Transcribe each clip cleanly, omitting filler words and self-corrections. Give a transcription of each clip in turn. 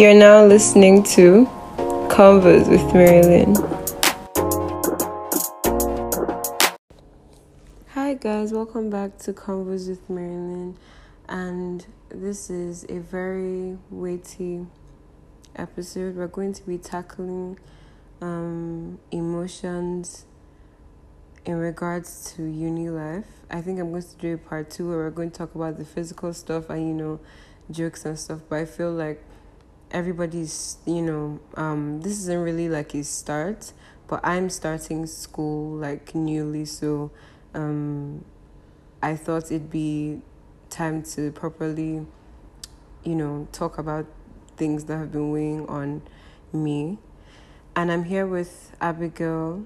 You're now listening to Convos with Marilyn. Hi guys, welcome back to Convos with Marilyn, and this is a very weighty episode. We're going to be tackling emotions in regards to uni life. I think I'm going to do a part two where we're going to talk about the physical stuff and, you know, jokes and stuff. But I feel like everybody's, you know, this isn't really like a start, but I'm starting school like newly, so I thought it'd be time to properly, you know, talk about things that have been weighing on me. And I'm here with Abigail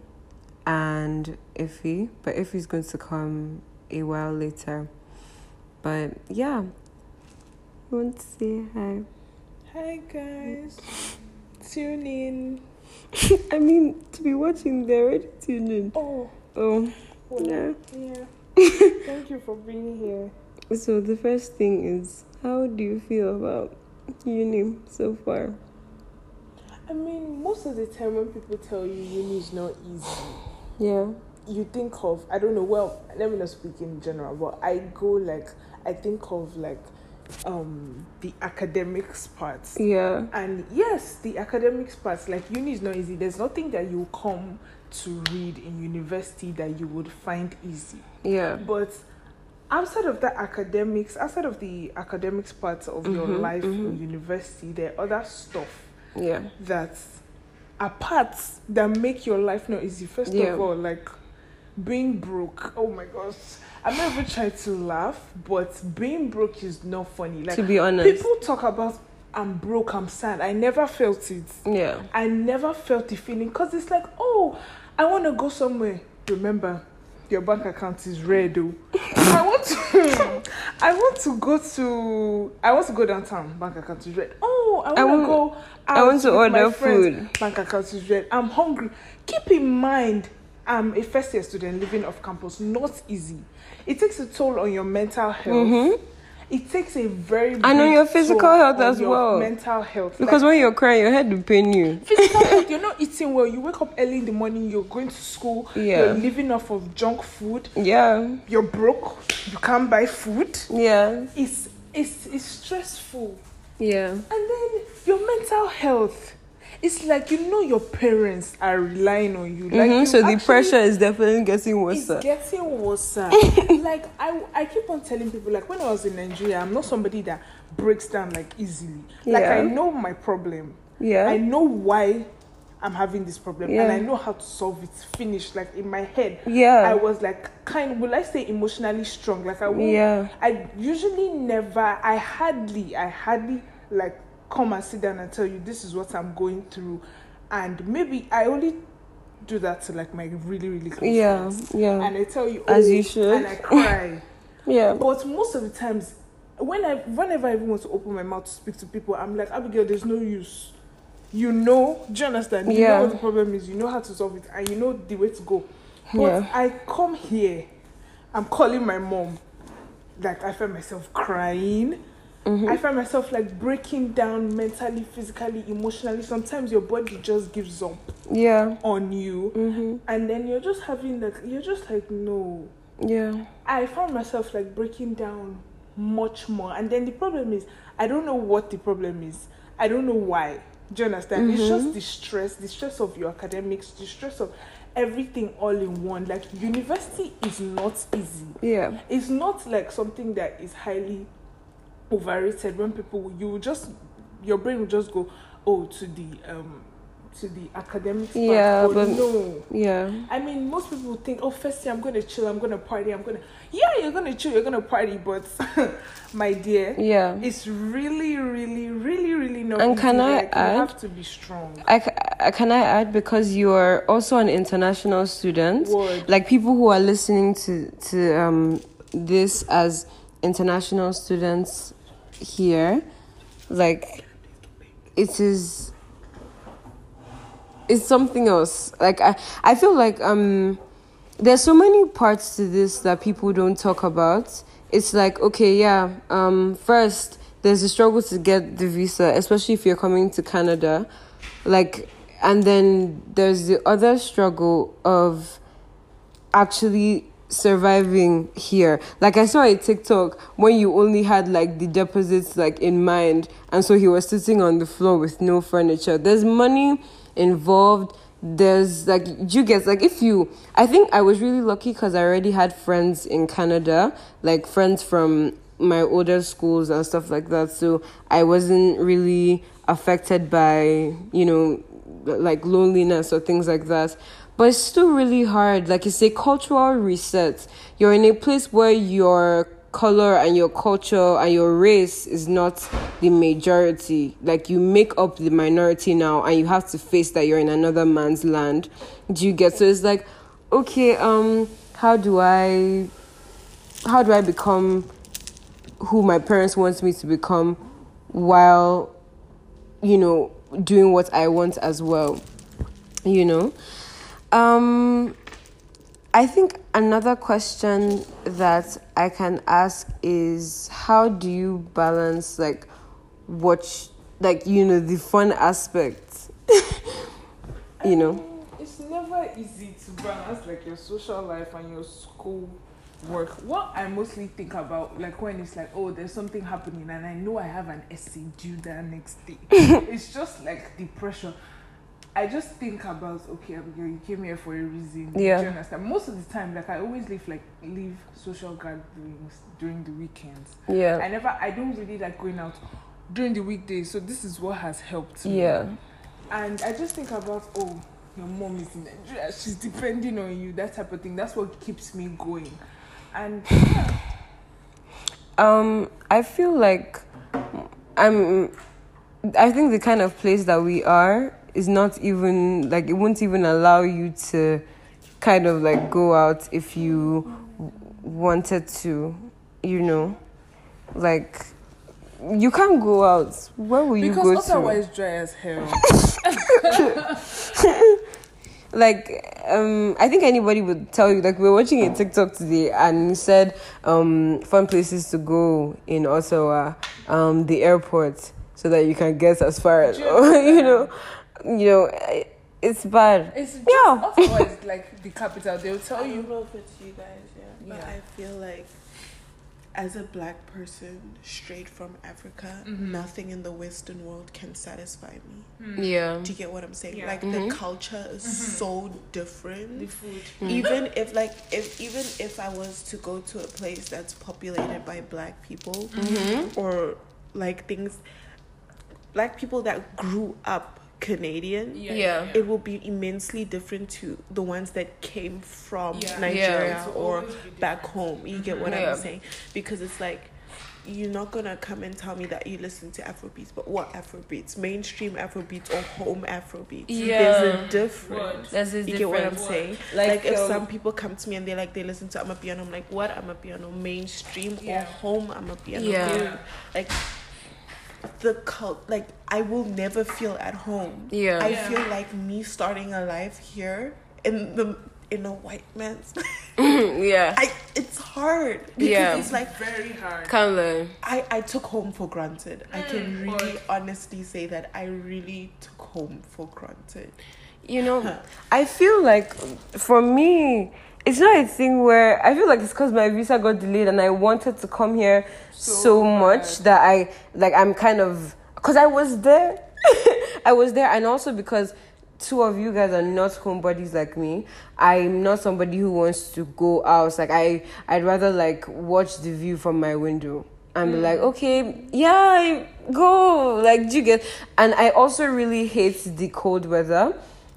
and Iffy, but Iffy's going to come a while later. But yeah, I want to say hi. Hi guys, tune in. I mean, to be watching, they're already tuned in. Oh, well, yeah. Thank you for being here. So the first thing is, how do you feel about uni so far? I mean, most of the time when people tell you uni is not easy, yeah, you think of, I don't know, well, let me not speak in general, but I think of the academics parts. Yeah. And yes, the academics parts, like, uni is not easy. There's nothing that you come to read in university that you would find easy. Yeah. But outside of the academics parts of your life in university, there are other stuff. Yeah. That's are parts that make your life not easy. First of all, like being broke. Oh my gosh, I'm not even trying to laugh, but being broke is not funny. Like, to be honest, people talk about I'm broke, I'm sad. I never felt it. Yeah, I never felt the feeling, because it's like, oh, I want to go somewhere. Remember, your bank account is red. I want to go downtown. Bank account is red. I want to order food. Bank account is red. I'm hungry. Keep in mind, I'm a first year student living off campus. Not easy. It takes a toll on your mental health. Mm-hmm. It takes a very big, and on your physical health as well. Mental health, because like, when you're crying, your head will pain you. Physical health, you're not eating well. You wake up early in the morning. You're going to school. Yeah. You're living off of junk food. Yeah. You're broke. You can't buy food. Yeah. It's stressful. Yeah. And then your mental health. It's like, you know, your parents are relying on you. Like, so the pressure is definitely getting worse. It's getting worse. Like, I keep on telling people, like, when I was in Nigeria, I'm not somebody that breaks down, like, easily. Like, I know my problem. Yeah. I know why I'm having this problem. Yeah. And I know how to solve it. Finish. Like, in my head. Yeah. I was, like, will I say emotionally strong? Like, I will. Yeah. I hardly, like, come and sit down and tell you this is what I'm going through. And maybe I only do that to like my really, really close friends. Yeah. And I tell you, as you should. And I cry. Yeah. But most of the times, whenever I even want to open my mouth to speak to people, I'm like, Abigail, there's no use. You know, do you understand? You know what the problem is. You know how to solve it. And you know the way to go. But I come here, I'm calling my mom. Like, I find myself crying. Mm-hmm. I find myself like breaking down mentally, physically, emotionally. Sometimes your body just gives up on you. Mm-hmm. And then you're just having like, you're just like, no. Yeah. I found myself like breaking down much more. And then the problem is, I don't know what the problem is. I don't know why. Do you understand? Mm-hmm. It's just the stress of your academics, the stress of everything all in one. Like, university is not easy. Yeah. It's not like something that is highly overrated. When people, your brain will just go, oh, to the academic part. Yeah, but no. Yeah. I mean, most people think, oh, first year I'm gonna chill, I'm gonna party, you're gonna chill, you're gonna party, but my dear, it's really, really, really, really not. And can I add? You have to be strong. Can I add, because you are also an international student. Word. Like, people who are listening to this as international students here, like, it's something else. Like, I feel like there's so many parts to this that people don't talk about. It's like, okay, first there's a struggle to get the visa, especially if you're coming to Canada. Like, and then there's the other struggle of actually surviving here. Like, I saw a TikTok when you only had like the deposits like in mind, and so he was sitting on the floor with no furniture. There's money involved. There's like, you get like, if you, I think I was really lucky because I already had friends in Canada, like friends from my older schools and stuff like that, so I wasn't really affected by, you know, like loneliness or things like that. But it's still really hard. Like, it's a cultural reset. You're in a place where your color and your culture and your race is not the majority. Like, you make up the minority now, and you have to face that you're in another man's land. Do you get? So it's like, okay, how do I become who my parents want me to become while, you know, doing what I want as well, you know? I think another question that I can ask is, how do you balance like the fun aspect, you know? It's never easy to balance like your social life and your school work. What I mostly think about, like when it's like, oh, there's something happening and I know I have an essay due that next day, it's just like the pressure. I just think about, okay, Abigail, you came here for a reason. Yeah. Do you understand? Most of the time, like, I always leave social gatherings during the weekends. Yeah. I don't really like going out during the weekdays. So this is what has helped me. Yeah. And I just think about, oh, your mom is in Nigeria. She's depending on you. That type of thing. That's what keeps me going. And yeah. I feel like I think the kind of place that we are is not even like, it won't even allow you to kind of like go out if you wanted to, you know, like you can't go out. Where will you go to? Because Ottawa is dry as hell. I think anybody would tell you, like, we were watching a TikTok today and he said fun places to go in Ottawa, the airport, so that you can get as far as, you know, it's bad. It's just, yeah. Ottawa is like the capital. They'll tell you. I don't know if it's you guys, yeah. But I feel like as a black person straight from Africa, mm-hmm. nothing in the Western world can satisfy me. Mm. Yeah. Do you get what I'm saying? Yeah. Like mm-hmm. the culture is mm-hmm. so different. The food. Mm-hmm. Even if I was to go to a place that's populated by black people, mm-hmm. or like things, black people that grew up Canadian, yeah, it will be immensely different to the ones that came from Nigeria or back home. You get what I'm saying? Because it's like, you're not gonna come and tell me that you listen to Afrobeats, but what Afrobeats? Mainstream Afrobeats or home Afrobeats? Yeah. There's a difference. You get what I'm saying? Like if some people come to me and they're like, they listen to Amapiano, I'm like, what Amapiano? Mainstream or home Amapiano? Yeah. Like, the cult, like, I will never feel at home. Yeah. I feel like me starting a life here in a white man's yeah. It's hard. Yeah. It's like very hard. Can't learn. I took home for granted. I can really honestly say that I really took home for granted. You know, I feel like for me, it's not a thing where I feel like it's because my visa got delayed and I wanted to come here so much that I'm kind of, because I was there. I was there, and also because two of you guys are not homebodies like me. I'm not somebody who wants to go out. Like I'd rather like watch the view from my window and be like, okay, yeah, go. Like, do you get? And I also really hate the cold weather.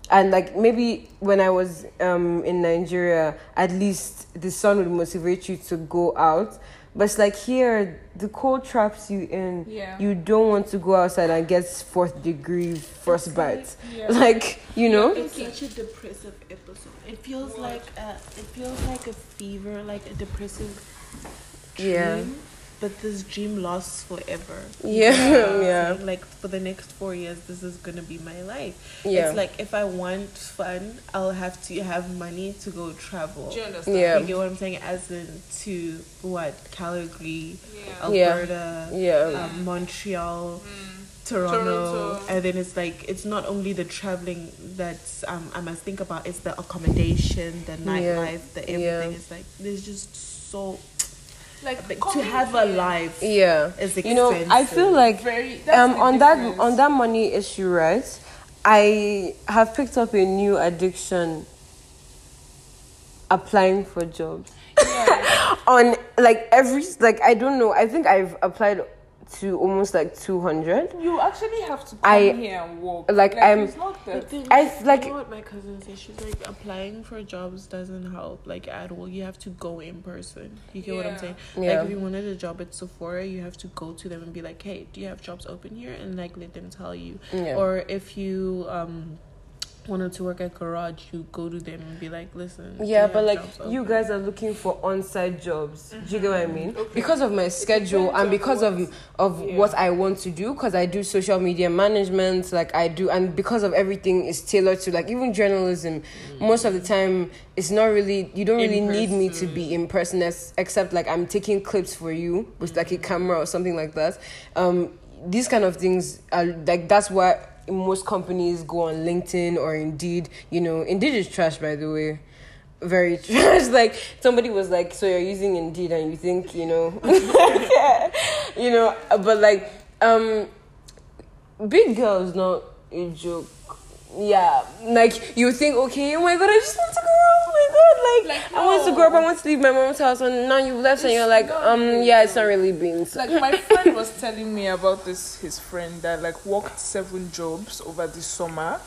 And, like, maybe when I was in Nigeria, at least the sun would motivate you to go out. But it's like here, the cold traps you in. Yeah. You don't want to go outside and get 4th degree frostbite. Yeah. Like, you know? It's such a depressive episode. It feels like a fever, like a depressive dream. Yeah. but this dream lasts forever. Yeah. Like, for the next 4 years, this is going to be my life. Yeah. It's like, if I want fun, I'll have to have money to go travel. Do you understand? Yeah. You get what I'm saying? As in, to, what, Calgary, Alberta, Montreal, Toronto. And then it's like, it's not only the traveling that I must think about, it's the accommodation, the nightlife, the everything. It's like, there's just so... Like to have a life, is expensive. You know, I feel like on that money issue, right? I have picked up a new addiction: applying for jobs. Yeah. On like every I don't know. I think I've applied to almost like 200. You actually have to come here and walk. You know what my cousin says? She's like, applying for jobs doesn't help like at all. You have to go in person. You get what I'm saying? Yeah. Like, if you wanted a job at Sephora, you have to go to them and be like, hey, do you have jobs open here? And like, let them tell you. Yeah. Or if you wanted to work at Garage, you go to them and be like, listen. Yeah, but like, you guys are looking for on-site jobs. Mm-hmm. Do you get what I mean? Okay. Because of my schedule and because of what I want to do, because I do social media management, like I do, and because of everything is tailored to, like, even journalism, most of the time, it's not really, you don't really need me to be in person, except like I'm taking clips for you with like a camera or something like that. These kind of things are like, that's why most companies go on LinkedIn or Indeed. You know, Indeed is trash, by the way. Very trash. Like, somebody was like, so you're using Indeed and you think, you know. You know, but like, big girl is not a joke. Yeah, like, you think, okay, oh my God, I just want to grow up, oh my God, like, no. I want to grow up, I want to leave my mom's house, and now you've left, and you're like, it's not really beans. Like, my friend was telling me about this, his friend, that, like, worked 7 jobs over the summer,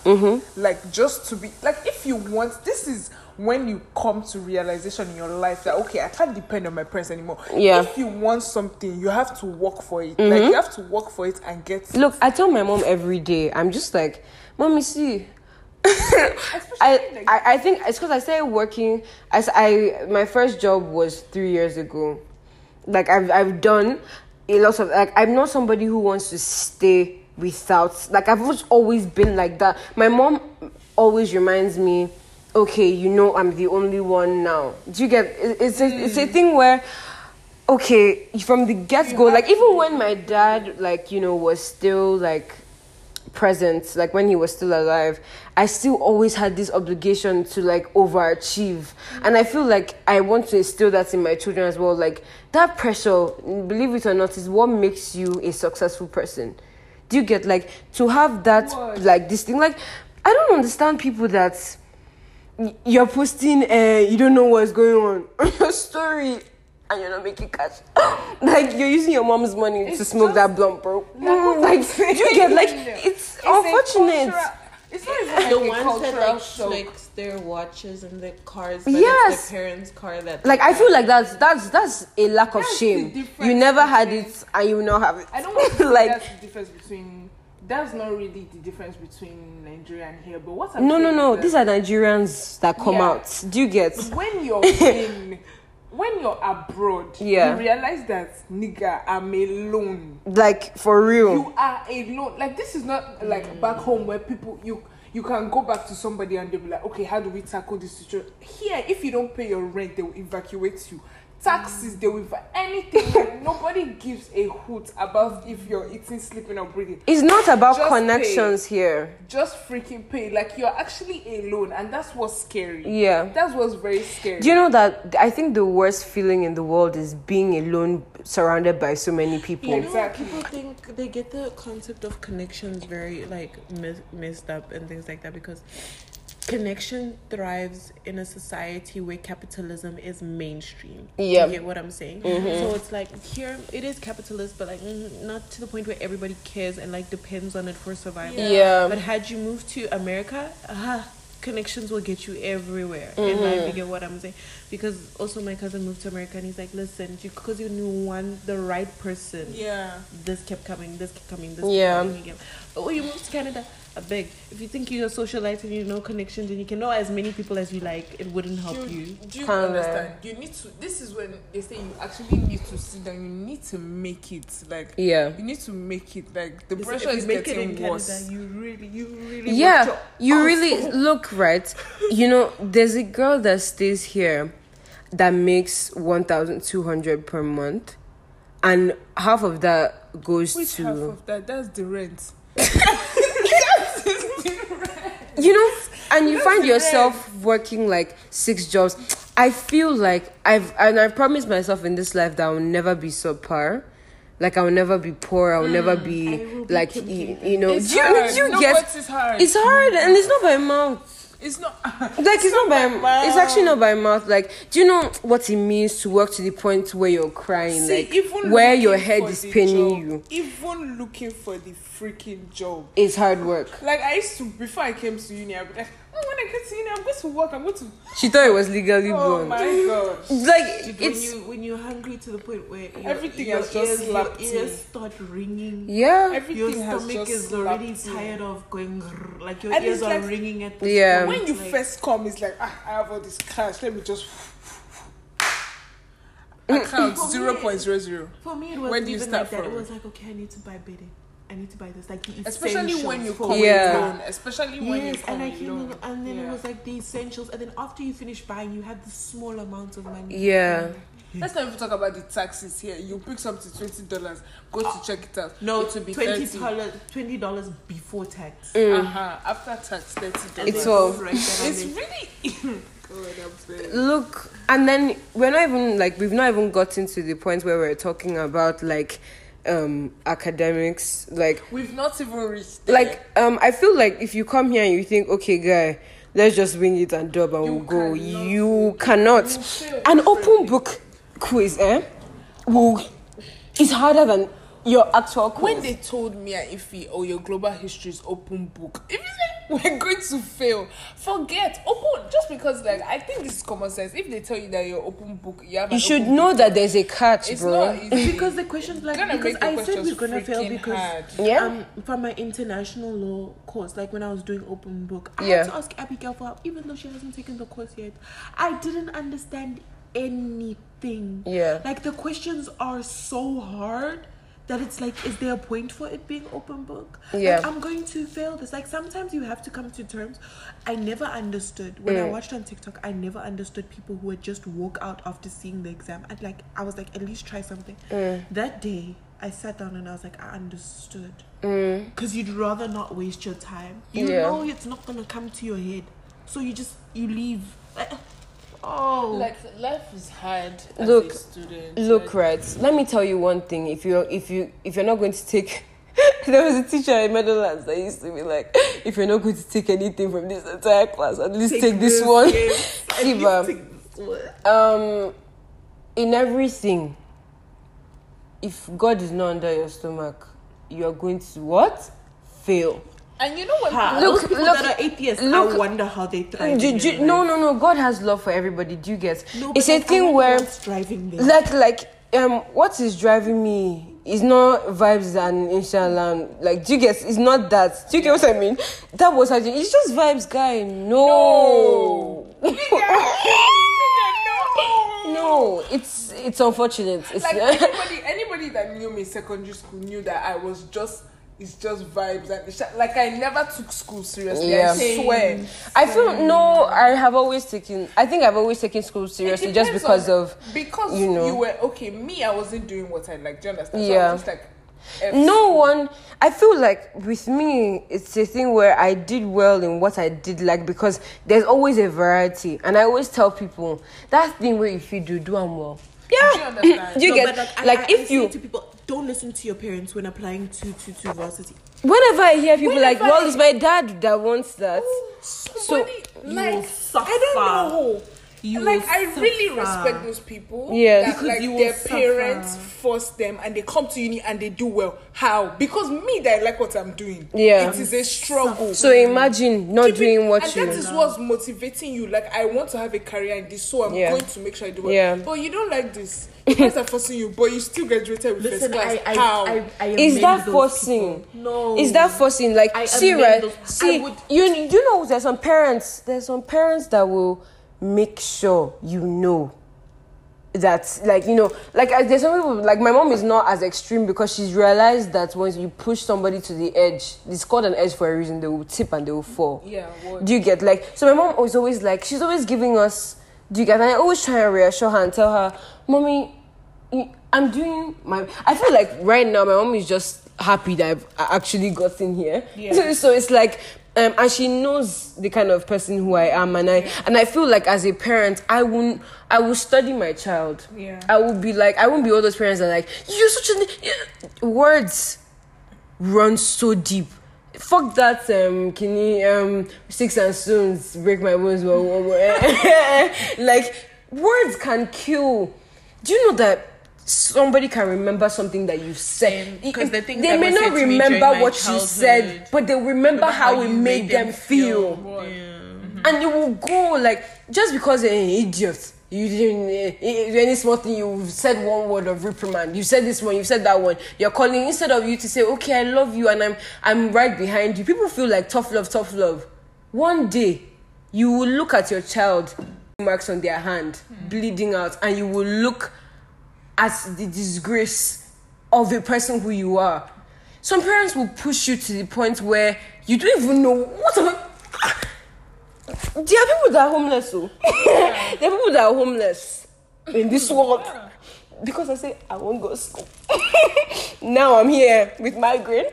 like, just to be, like, if you want, this is when you come to realization in your life that, okay, I can't depend on my parents anymore. Yeah. If you want something, you have to work for it. Like, you have to work for it and get it. Look, I tell my mom every day, I'm just like, Mommy, see, I think it's because I started working, my first job was 3 years ago. Like, I've done a lot of, like, I'm not somebody who wants to stay without, like, I've always been like that. My mom always reminds me, okay, you know, I'm the only one now. Do you get, it's a thing where, okay, from the get-go, like, even when my dad, like, you know, was still, like, present, like when he was still alive, I still always had this obligation to like overachieve, and I feel like I want to instill that in my children as well. Like, that pressure, believe it or not, is what makes you a successful person. Do you get, like, to have that like this thing? Like, I don't understand people that you're posting, you don't know what's going on your story, and you're not making cash. Like, you're using your mom's money to smoke that blunt, bro. No, like, you get, like, it's unfortunate. It's not even like the ones that like flex their watches and their cars, but it's their parents' car that. Like, I feel like that's a lack of shame. You never had it, and you will not have it. I don't want to say like, that's the difference between. That's not really the difference between Nigeria and here, but what's no. These are Nigerians that come out. Do you get? When you're abroad, you realize that, nigga, I'm alone. Like, for real. You are alone. Like, this is not like back home where people, you can go back to somebody and they'll be like, okay, how do we tackle this situation? Here, if you don't pay your rent, they will evacuate you. Taxes, they will, anything. Like, nobody gives a hoot about if you're eating, sleeping, or breathing. It's not about just connections here. Just freaking pay. Like, you're actually alone, and that's what's scary. Yeah. That's what's very scary. Do you know that I think the worst feeling in the world is being alone, surrounded by so many people? You know, exactly. People think they get the concept of connections very, like, messed up and things like that, because connection thrives in a society where capitalism is mainstream. Yeah, you get what I'm saying? So it's like, here it is capitalist, but like not to the point where everybody cares and like depends on it for survival. Yeah. But had you moved to America, connections will get you everywhere. And like, you get what I'm saying? Because also my cousin moved to America, and he's like, listen, because you knew the right person. Yeah. This kept coming. This kept coming. This kept coming. But when you moved to Canada, I beg, if you think you're a socialite and you know connections and you can know as many people as you like, it wouldn't help you. Do you understand? You need to, this is when they say you actually need to sit down, you need to make it. Like, yeah, you need to make it. Like, the pressure is getting worse. Canada, you really yeah, you really, look, right? You know, there's a girl that stays here that makes 1,200 per month, and half of that goes to half of that? That's the rent. You know, and you find yourself working like 6 jobs. I feel like I promised myself in this life that I will never be subpar. Like, I will never be poor. I will never be, like, you know. Do you get? It's hard, and it's not by mouth. It's not by mouth. It's actually not by mouth. Like, do you know what it means to work to the point where you're crying? See, like, even where your head is paining you. Even looking for the freaking job is hard work. Like, I used to, before I came to uni, I'd be like, oh, when I get to uni, I'm going to work. I'm going to. She thought it was legally born. Oh my gosh. Like, when you're hungry to the point where everything has just slapped you. Your ears start ringing. Yeah. Everything your stomach is already tired of going. Like, your ears are ringing at the yeah. When you first come, it's like, I have all this cash. Let me just. Account 0.00. For me, it was when do you start like that. It was like, okay, I need to buy this. Like, the especially when you come alone. Especially when you come alone. And then it was like the essentials. And then after you finish buying, you had the small amount of money. Yeah. Let's not even talk about the taxes here. You pick something $20, go to check it out. No, to be $20 before tax. After tax, $30. It's all. It's really. Look, and then we've not even gotten to the point where we're talking about like academics. Like, we've not even reached there. Like, I feel like if you come here and you think, okay, guy, let's just wing it and dub and we'll go. You cannot. An open book quiz, is harder than your actual quiz. When they told me at Iffy, your global history is open book, if you say we're going to fail, forget open. Just because, like, I think this is common sense. If they tell you that you're open book, you should know that there's a catch, it's bro. Not easy. Because the questions, like, because I said we're gonna fail because hard. From my international law course, like when I was doing open book, I had to ask Abigail for help, even though she hasn't taken the course yet. I didn't understand anything. Yeah, like the questions are so hard. That it's like, is there a point for it being open book? Yeah. Like, I'm going to fail this. Like, sometimes you have to come to terms. I never understood. When I watched on TikTok, I never understood people who would just walk out after seeing the exam. And like, I was like, at least try something. That day, I sat down and I was like, I understood. Because you'd rather not waste your time. You know it's not going to come to your head. So you leave. Like, life is hard as a student. Look, right. Let me tell you one thing. If you're not going to take, there was a teacher in Madelands that used to be like, if you're not going to take anything from this entire class, at least take this one. Yes. In everything, if God is not under your stomach, you are going to what? Fail. And you know what? Look, people that are atheists, I wonder how they thrive. No. God has love for everybody. Do you get? No, it's a thing where driving them. What is driving me is not vibes and inshallah. Like, do you get? It's not that. Do you get what I mean? That was actually. It's just vibes, guy. No. No, it's unfortunate. It's like anybody that knew me in secondary school knew that I was just. It's just vibes and like I never took school seriously. Yeah. I swear. I've always taken school seriously just because you know you were okay. Me, I wasn't doing what I like. Do you understand? Yeah. So I was just like, I feel like with me, it's a thing where I did well in what I did like because there's always a variety, and I always tell people that thing where if you do them well. Yeah, do you understand? I say to people, don't listen to your parents when applying to varsity. Whenever I hear people it's my dad that wants that, so you suffer. I don't know. you like I suffer. Really respect those people. Yeah, that, like their parents force them and they come to uni and they do well. How? Because me that I like what I'm doing. Yeah, it is a struggle. So imagine not doing what you. And that is what's motivating you. Like I want to have a career in this, so I'm going to make sure I do well. Yeah. But you don't like this. You guys are forcing you, but you still graduated with first class. How? Is that forcing? No. Is that forcing? Like you know, there's some parents. There's some parents that will. Make sure you know that, like, you know, like there's some people, like my mom is not as extreme because she's realized that once you push somebody to the edge, it's called an edge for a reason, they will tip and they will fall. Yeah. What? Do you get, like, so my mom is always like, she's always giving us, do you get, and I always try and reassure her and tell her, mommy, I'm doing my, I feel like right now my mom is just happy that I've actually gotten here. Yeah. So it's like, and she knows the kind of person who I am, and I feel like as a parent, I will study my child. Yeah. I will be like, I won't be all those parents that are like, you're such a words run so deep. Fuck that, can you six and stones break my bones? Like words can kill. Do you know that? Somebody can remember something that you said because they may not remember what you said, but they remember how it made them feel. Yeah. Mm-hmm. And you will go like, just because you're an idiot, you didn't do any small thing, you said one word of reprimand, you said this one, you said that one, you're calling, instead of you to say, okay, I love you and I'm right behind you. People feel like tough love. One day you will look at your child, marks on their hand, bleeding out, and you will look as the disgrace of the person who you are. Some parents will push you to the point where you don't even know what. There are people that are homeless, though. Yeah. There are people that are homeless in this world. Yeah. Because I say, I won't go to school. Now I'm here with migraine.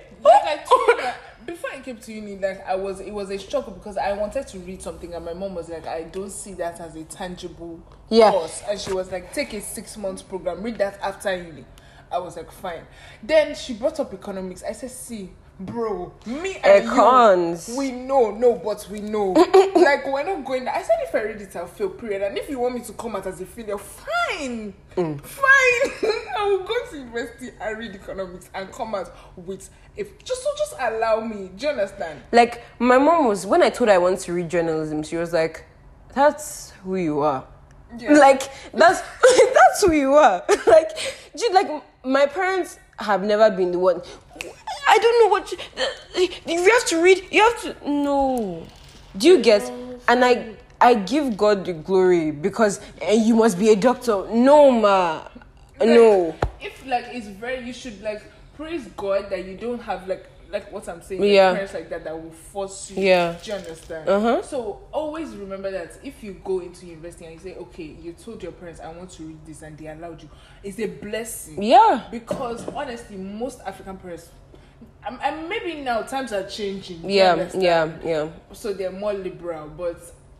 Before I came to uni, like it was a struggle because I wanted to read something and my mom was like, I don't see that as a tangible course. And she was like, take a 6-month program, read that after uni. I was like, fine. Then she brought up economics. I said, see, bro, me and Econs. You, we know. Like, we're not going there. I said, if I read it, I'll fail, period. And if you want me to come out as a failure, fine. Fine. I will go to university and read economics and come out with, just allow me. Do you understand? Like, my mom was, when I told her I wanted to read journalism, she was like, that's who you are. Yeah. Like, that's who you are. Like, my parents have never been the one. I don't know what you have to read. You have to no. Do you get? And I give God the glory because you must be a doctor. No, ma. No. If you should praise God that you don't have like what I'm saying. Yeah. Parents like that will force you. Yeah. Do you understand? Uh-huh. So always remember that if you go into university and you say, okay, you told your parents I want to read this and they allowed you, it's a blessing. Yeah. Because honestly, most African parents. And maybe now times are changing. Yeah. So they're more liberal, but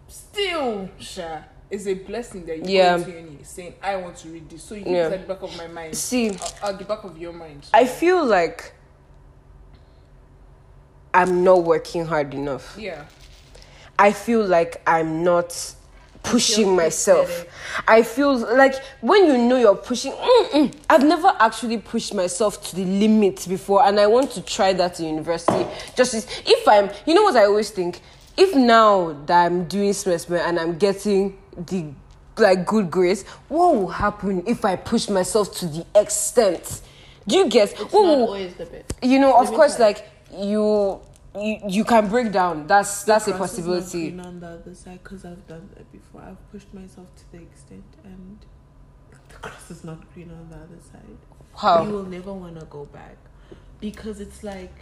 still, Sha, it's a blessing that you go to uni saying, I want to read this. So you can at the back of my mind. See, at the back of your mind. I feel like I'm not working hard enough. Yeah. I feel like I'm not pushing myself. I feel like when you know you're pushing, I've never actually pushed myself to the limit before, and I want to try that in university. Just if I'm, you know what I always think? If now that I'm doing semester and I'm getting the good grades, what will happen if I push myself to the extent? Do you guess? It's not always the best. You know, of course, You can break down. That's a possibility. I've on the other side because I've done that before. I've pushed myself to the extent, and the grass is not green on the other side. How? You will never want to go back because it's like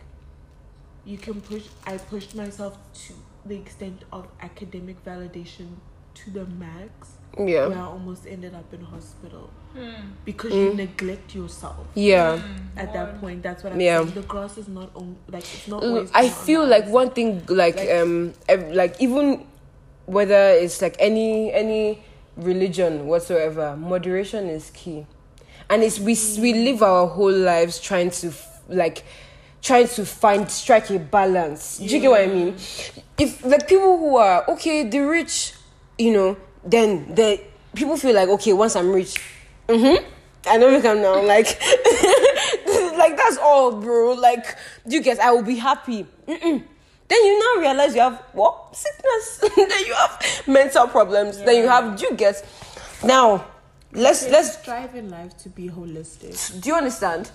you can push. I pushed myself to the extent of academic validation to the max. Yeah. Where I almost ended up in hospital because you neglect yourself. Yeah. At that point, that's what I'm saying. The grass is not on. Like it's not. I feel like one thing, even whether it's any religion whatsoever, moderation is key, and it's we live our whole lives trying to strike a balance. Do you get what I mean? If people who are the rich, you know. then the people feel like, okay, once I'm rich, I know we can now, like, like, that's all, bro. Like, you guys, I will be happy. Then you now realize you have what? Sickness. Then you have mental problems. Yeah. Then you have, you guess. Now, let's strive in life to be holistic. Do you understand?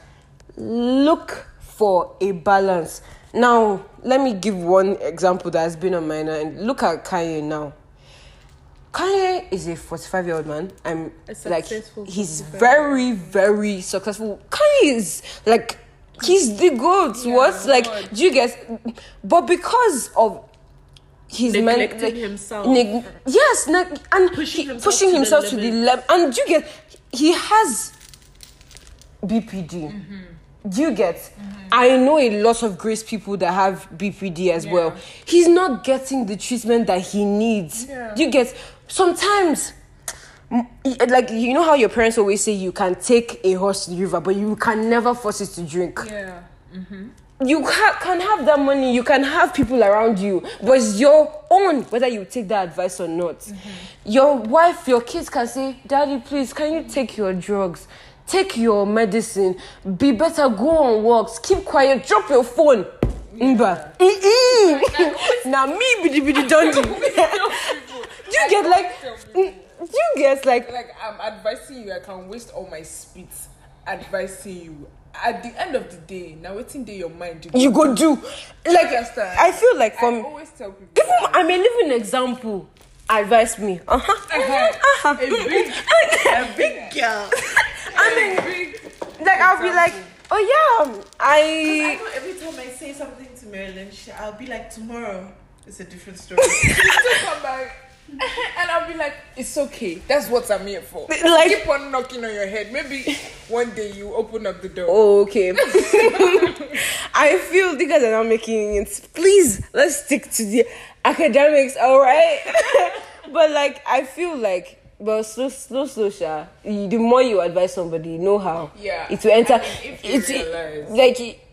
Look for a balance. Now, let me give one example that has been on mine, and look at Kanye now. Kanye is a 45-year-old man. I'm like, he's very, very successful. Kanye is like, he's the goat. Yeah, what? Like, do you guess? But because of his neglecting himself. And pushing himself to the level. And do you get? He has BPD. Do you get? I know a lot of Grace people that have BPD as well. He's not getting the treatment that he needs. Do you get? Sometimes, like, you know how your parents always say you can take a horse to the river, but you can never force it to drink. You can have that money, you can have people around you, but it's your own, whether you take that advice or not. Your wife, your kids can say, Daddy, please, can you take your drugs? Take your medicine. Be better, go on walks, keep quiet, drop your phone. Now me, bidi don't do. You get like... You guess, like I'm advising you. I can waste all my spit advising you. At the end of the day, now waiting day your mind. You go do. Like, I feel like from. I always tell people. Even I'm a living example. Advise me. A big girl. Like I'll be like, oh yeah, I. I know every time I say something to Marilyn, I'll be like, tomorrow it's a different story. Come back. And I'll be like, it's okay. That's what I'm here for. Like, keep on knocking on your head. Maybe one day you open up the door. Oh, okay. I feel you guys are not making it. Please, let's stick to the academics, all right? But, like, I feel like, but slow, Sha. The more you advise somebody, you know how. Yeah. It will enter. If you realize. Like,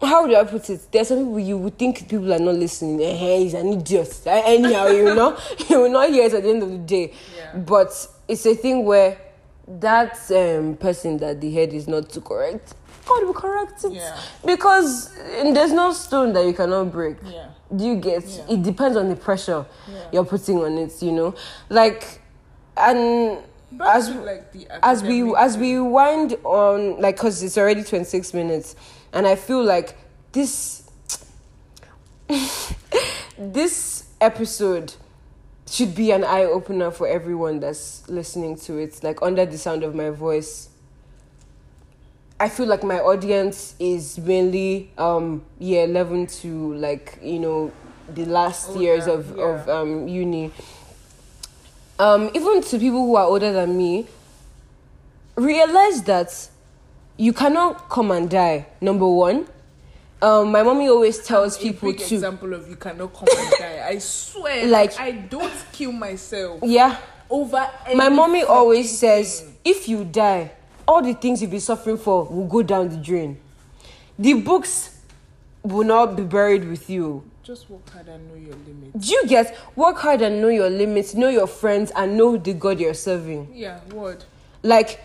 how do I put it? There's some people you would think people are not listening. Hey, he's an idiot. Anyhow, you know, you will not hear it at the end of the day. Yeah. But it's a thing where that person that the head is not too correct, God will correct it. Yeah. Because there's no stone that you cannot break. Yeah. Do you get? Yeah. It depends on the pressure you're putting on it. You know, like, and. But as we wind on, like, because it's already 26 minutes, and I feel like this this episode should be an eye opener for everyone that's listening to it. Like, under the sound of my voice, I feel like my audience is mainly year 11 to, like, you know, the last years of uni. Even to people who are older than me, realize that you cannot come and die, number one. My mommy always tells people to... example of you cannot come and die. I swear, like, I don't kill myself. Yeah. Over anything. My mommy always says, if you die, all the things you'll be suffering for will go down the drain. The books will not be buried with you. Just work hard and know your limits. Do you get? Work hard and know your limits, know your friends, and know the God you're serving. Yeah, word. Like,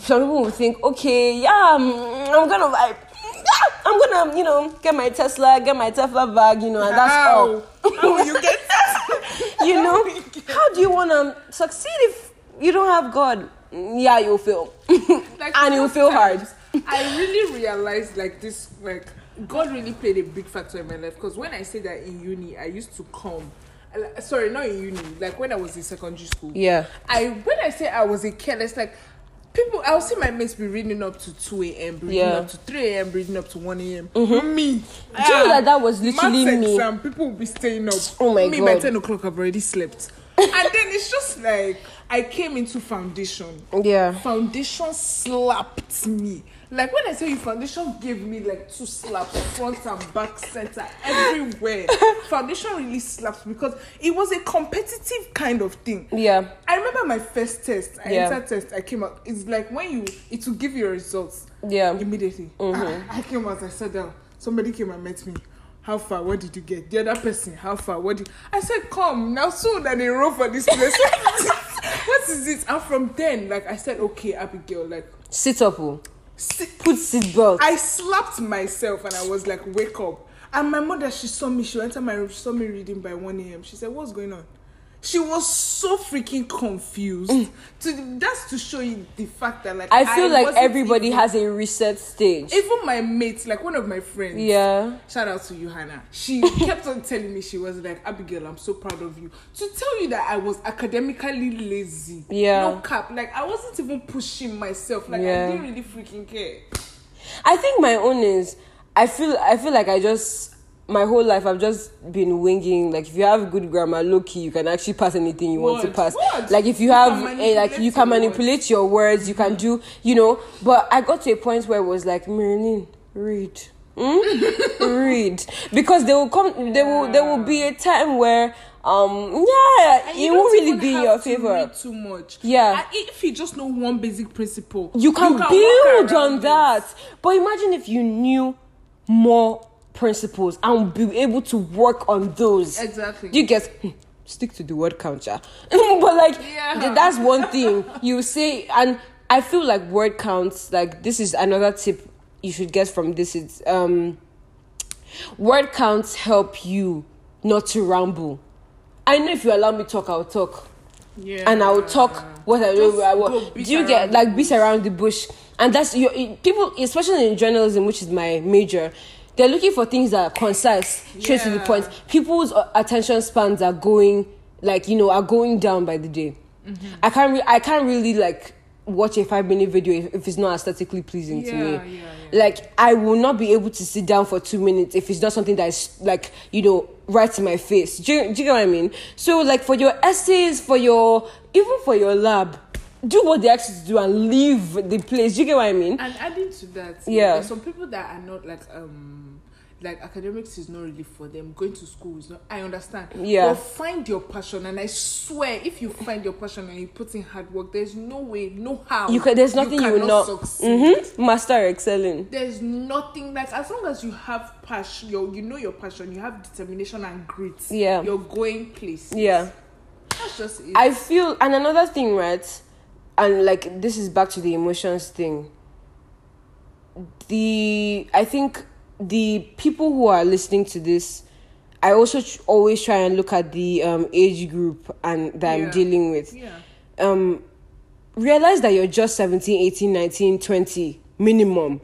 some people will think, okay, yeah, I'm gonna, you know, get my Tesla bag, you know, and that's all. How will you get Tesla? You know, how do you wanna succeed if you don't have God? Yeah, you'll fail, like, and you'll fail hard. I really realized, like, this, like, God really played a big factor in my life, because when I say that in uni, I used to come. Sorry, not in uni. Like, when I was in secondary school. Yeah. When I say I was a careless, like, people, I'll see my mates be reading up to 2 a.m., reading up to 3 a.m., reading up to 1 a.m. Me. Do you know that was literally me? People will be staying up. Oh my God. Me, by 10 o'clock, I've already slept. And then it's just like, I came into foundation. Yeah. Foundation slapped me. Like, when I say you, foundation gave me, like, 2 slaps, front and back, center, everywhere. Foundation really slaps, because it was a competitive kind of thing. Yeah. I remember my first test. I entered test. I came out. It's like when it will give you results. Yeah. Immediately. I came out. I sat down. Somebody came and met me. How far? What did you get? The other person, how far? What did you... I said, come, now soon that they roll for this place. What is this? I'm from 10. Like, I said, okay, Abigail, like... Sit up, oh. Put seat belt. I slapped myself and I was like, wake up. And my mother, she saw me. She went to my room. She saw me reading by 1 a.m. She said, what's going on? She was so freaking confused. That's to show you the fact that, like... I feel like everybody has a reset stage. Even my mates, like one of my friends... Yeah. Shout out to you, Hannah. She kept on telling me, she was like, Abigail, I'm so proud of you. To tell you that I was academically lazy. Yeah. No cap. Like, I wasn't even pushing myself. Like, yeah. I didn't really freaking care. I think my own is... I feel like I just... My whole life, I've just been winging. Like, if you have good grammar, low-key, you can actually pass anything you want to pass. Words. Like, if you have, you can manipulate your words. You can do, you know. But I got to a point where it was like, Marilyn, read. Read. Because there will come, there will be a time where, it won't really be in your favor. Read too much. Yeah. If you just know one basic principle, you can build on that. But imagine if you knew more principles and be able to work on those. Exactly. You get stick to the word counter. But like, yeah. That's one thing you say. And I feel like word counts, like this is another tip you should get from this. It's word counts help you not to ramble. I know if you allow me talk, I'll talk. Yeah. And I'll talk what I know. Do you get like beat around the bush? And that's your people, especially in journalism, which is my major. They're looking for things that are concise, straight to the point. People's attention spans are going, are going down by the day. Mm-hmm. I can't really like watch a 5-minute video if it's not aesthetically pleasing to me. Yeah. Like I will not be able to sit down for 2 minutes if it's not something that is like right in my face. Do you get what I mean? So like for your essays, even for your lab. Do what they ask you to do and leave the place. Do you get what I mean? And adding to that, there's some people that are not like academics is not really for them. Going to school is not. I understand. Yeah. But find your passion, and I swear, if you find your passion and you put in hard work, there's no way, no how. There's nothing you will not succeed. Mm-hmm. Master excelling. There's nothing like as long as you have passion, your passion, you have determination and grit. Yeah. You're going places. Yeah. That's just it. I feel, and another thing, right? And like this is back to the emotions thing. I think the people who are listening to this, I also always try and look at the age group and that I'm dealing with. Yeah. Realize that you're just 17, 18, 19, 20 minimum.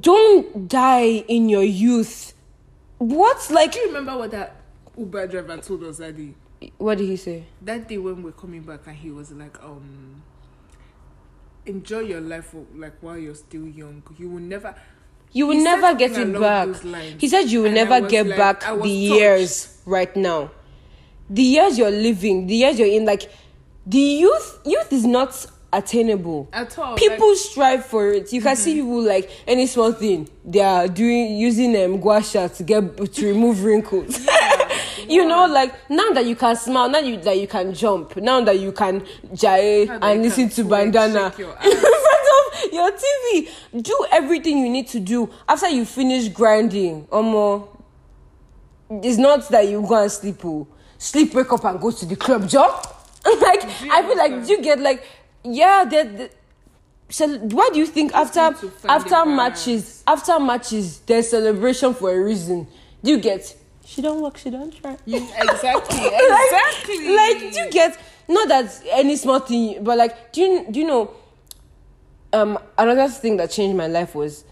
Don't die in your youth. What's like? Do you remember what that Uber driver told us that day? What did he say? That day when we're coming back and he was like, enjoy your life like while you're still young. You will never get it back. He said you will never get back the years right now. The years you're living, the years you're in, like the youth is not attainable at all. People strive for it. You can see people like any small thing they are doing using gua sha to remove wrinkles. Like now that you can smile, now that you can jump, now that you can jaye and listen to bandana in front of your TV, do everything you need to do after you finish grinding. It's not that you go and sleep, wake up and go to the club job. Like I feel like you get like so why do you think after matches there's celebration for a reason? Do you get? She don't work, she don't try. Exactly. Like, do you get, not that any small thing, but like, do you know, another thing that changed my life was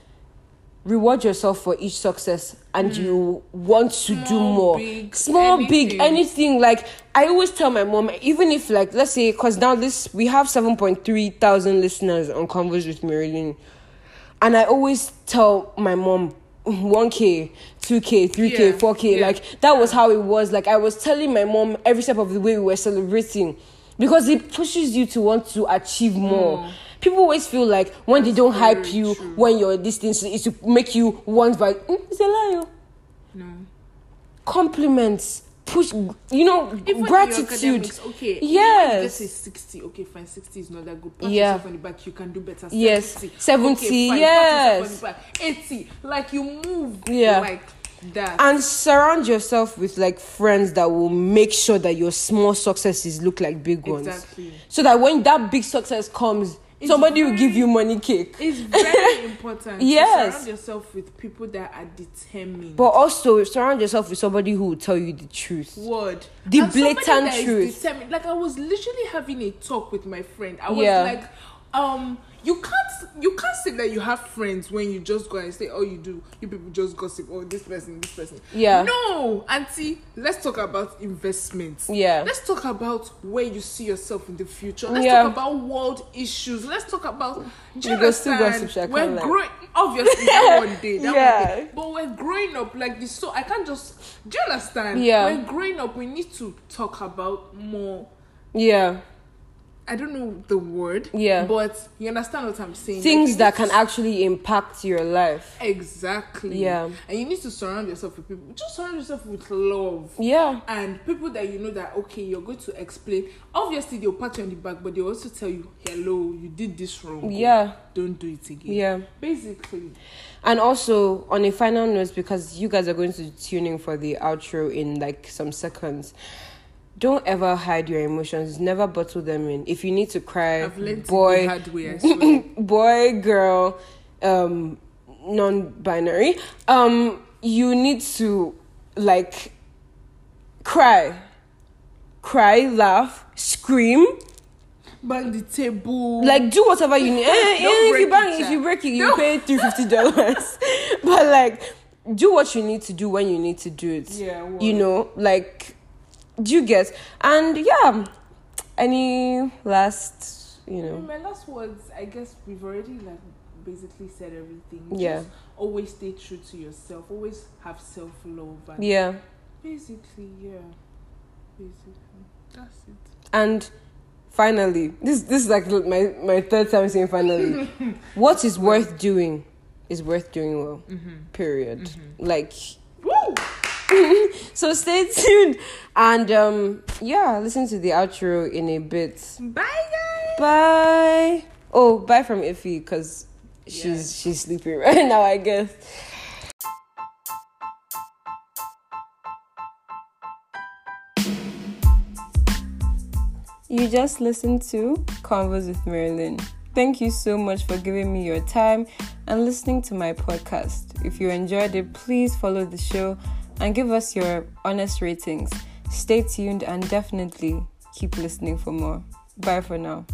reward yourself for each success and you want to do more. Big, anything. Like, I always tell my mom, even if like, let's say, because now we have 7,300 listeners on Convos with Marilyn. And I always tell my mom, 1K, 2K, 3K, 4K. Yeah. Like, that was how it was. Like, I was telling my mom every step of the way we were celebrating because it pushes you to want to achieve more. People always feel like when they don't hype you, when you're this thing, it's to make you want, like, it's a lie. No. Compliments. push, you know, even gratitude. Okay, yes, this is 60. Okay, fine, 60 is not that good. Pat yourself on the back, you can do better. 70. Yes, 70. Okay, fine, yes, 80. Like, you move, like that. And surround yourself with like friends that will make sure that your small successes look like big ones. Exactly. So that when that big success comes, somebody will give you money cake. It's very important. Yes. To surround yourself with people that are determined. But also surround yourself with somebody who will tell you the truth. Word. The and blatant truth. Like, I was literally having a talk with my friend. I was like, you can't say that you have friends when you just go and say, oh, you people just gossip, oh, this person. Yeah. No, auntie, let's talk about investments. Yeah. Let's talk about where you see yourself in the future. Let's talk about world issues. Let's talk about, do you understand? Gossip, we're growing, obviously, that one day. But we're growing up like this, so I can't just, do you understand? Yeah. We're growing up, we need to talk about more. Yeah. I don't know the word, but you understand what I'm saying. Things like that can actually impact your life. Exactly. Yeah. And you need to surround yourself with people. Just surround yourself with love. Yeah. And people that you know that, okay, you're going to explain. Obviously, they'll pat you on the back, but they'll also tell you, hello, you did this wrong. Yeah. Don't do it again. Yeah. Basically. And also, on a final note, because you guys are going to tune in for the outro in like some seconds, don't ever hide your emotions. Never bottle them in. If you need to cry, boy, hard way, I swear. Boy, girl, non-binary, you need to like cry, laugh, scream, bang the table, like do whatever you need. If you break it, you pay $350. But like, do what you need to do when you need to do it. Yeah, well, you know, like. Do you guess? And any last, you know? My last words, I guess we've already like basically said everything. Yeah. Just always stay true to yourself. Always have self-love. And Basically, that's it. And finally, this is like my third time saying finally. What is worth doing is worth doing well. Mm-hmm. Period. Mm-hmm. Like. Woo! So stay tuned and listen to the outro in a bit. Bye guys. Bye. Oh, bye from Iffy because she's sleeping right now, I guess. You just listened to Convos with Marilyn. Thank you so much for giving me your time and listening to my podcast. If you enjoyed it, please follow the show and give us your honest ratings. Stay tuned and definitely keep listening for more. Bye for now.